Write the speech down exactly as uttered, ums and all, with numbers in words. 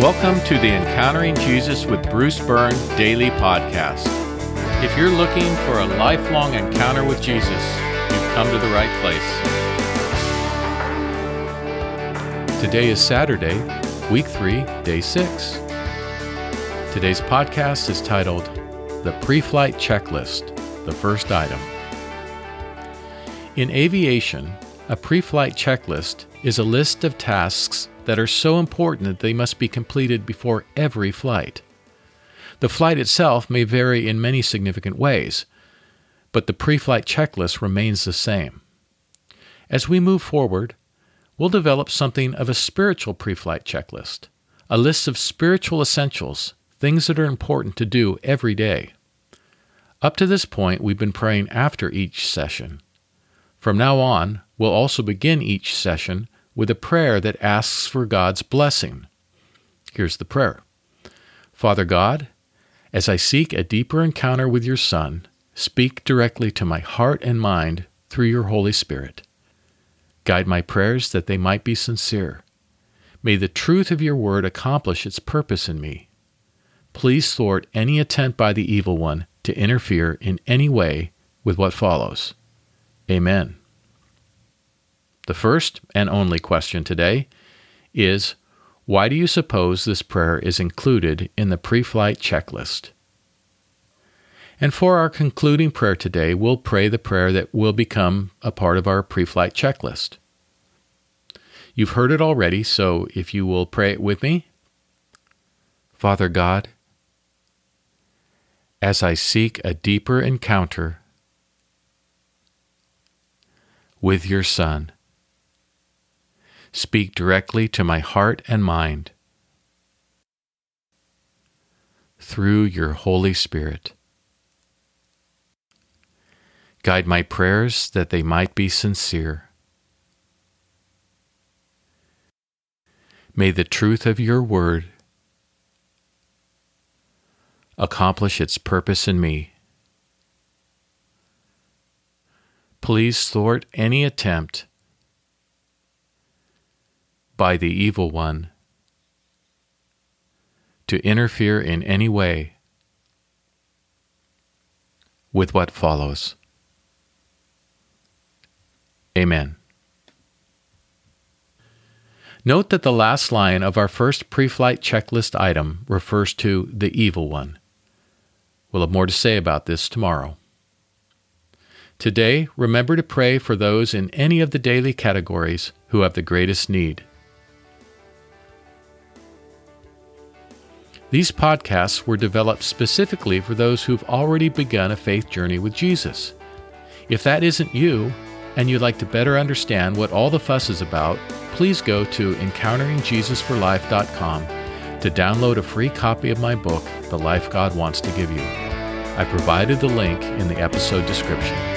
Welcome to the Encountering Jesus with Bruce Byrne Daily Podcast. If you're looking for a lifelong encounter with Jesus, you've come to the right place. Today is Saturday, week three, day six. Today's podcast is titled, The Pre-Flight Checklist, the First Item. In aviation, a pre-flight checklist is a list of tasks that are so important that they must be completed before every flight. The flight itself may vary in many significant ways, but the pre-flight checklist remains the same. As we move forward, we'll develop something of a spiritual pre-flight checklist, a list of spiritual essentials, things that are important to do every day. Up to this point, we've been praying after each session. From now on, we'll also begin each session with a prayer that asks for God's blessing. Here's the prayer. Father God, as I seek a deeper encounter with your Son, speak directly to my heart and mind through your Holy Spirit. Guide my prayers that they might be sincere. May the truth of your word accomplish its purpose in me. Please thwart any attempt by the evil one to interfere in any way with what follows. Amen. The first and only question today is, why do you suppose this prayer is included in the pre-flight checklist? And for our concluding prayer today, we'll pray the prayer that will become a part of our pre-flight checklist. You've heard it already, so if you will pray it with me. Father God, as I seek a deeper encounter with your Son, speak directly to my heart and mind through your Holy Spirit. Guide my prayers that they might be sincere. May the truth of your word accomplish its purpose in me. Please thwart any attempt by the evil one to interfere in any way with what follows. Amen. Note that the last line of our first pre-flight checklist item refers to the evil one. We'll have more to say about this tomorrow. Today, remember to pray for those in any of the daily categories who have the greatest need. These podcasts were developed specifically for those who've already begun a faith journey with Jesus. If that isn't you, and you'd like to better understand what all the fuss is about, please go to Encountering Jesus for Life dot com to download a free copy of my book, The Life God Wants to Give You. I provided the link in the episode description.